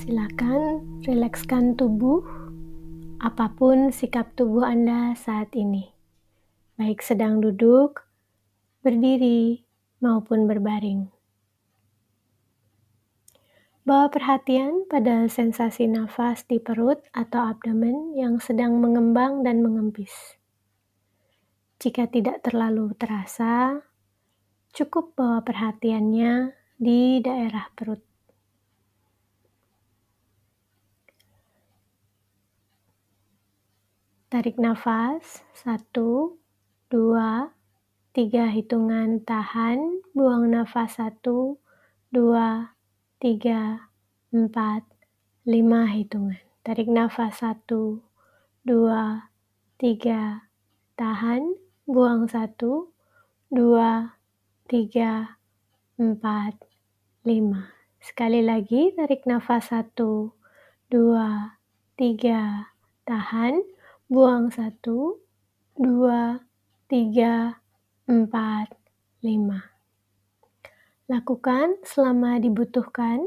Silakan rilekskan tubuh, apapun sikap tubuh Anda saat ini, baik sedang duduk, berdiri, maupun berbaring. Bawa perhatian pada sensasi nafas di perut atau abdomen yang sedang mengembang dan mengempis. Jika tidak terlalu terasa, cukup bawa perhatiannya di daerah perut. Tarik nafas, 1, 2, 3 hitungan tahan, buang nafas 1, 2, 3, 4, 5 hitungan. Tarik nafas 1, 2, 3, tahan, buang 1, 2, 3, 4, 5. Sekali lagi, tarik nafas 1, 2, 3, tahan, buang 1, 2, 3, 4, 5. Lakukan selama dibutuhkan.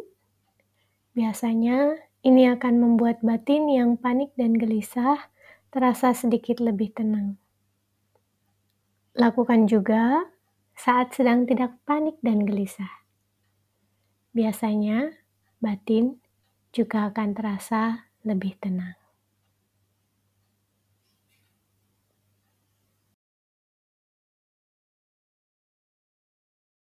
Biasanya ini akan membuat batin yang panik dan gelisah terasa sedikit lebih tenang. Lakukan juga saat sedang tidak panik dan gelisah. Biasanya batin juga akan terasa lebih tenang.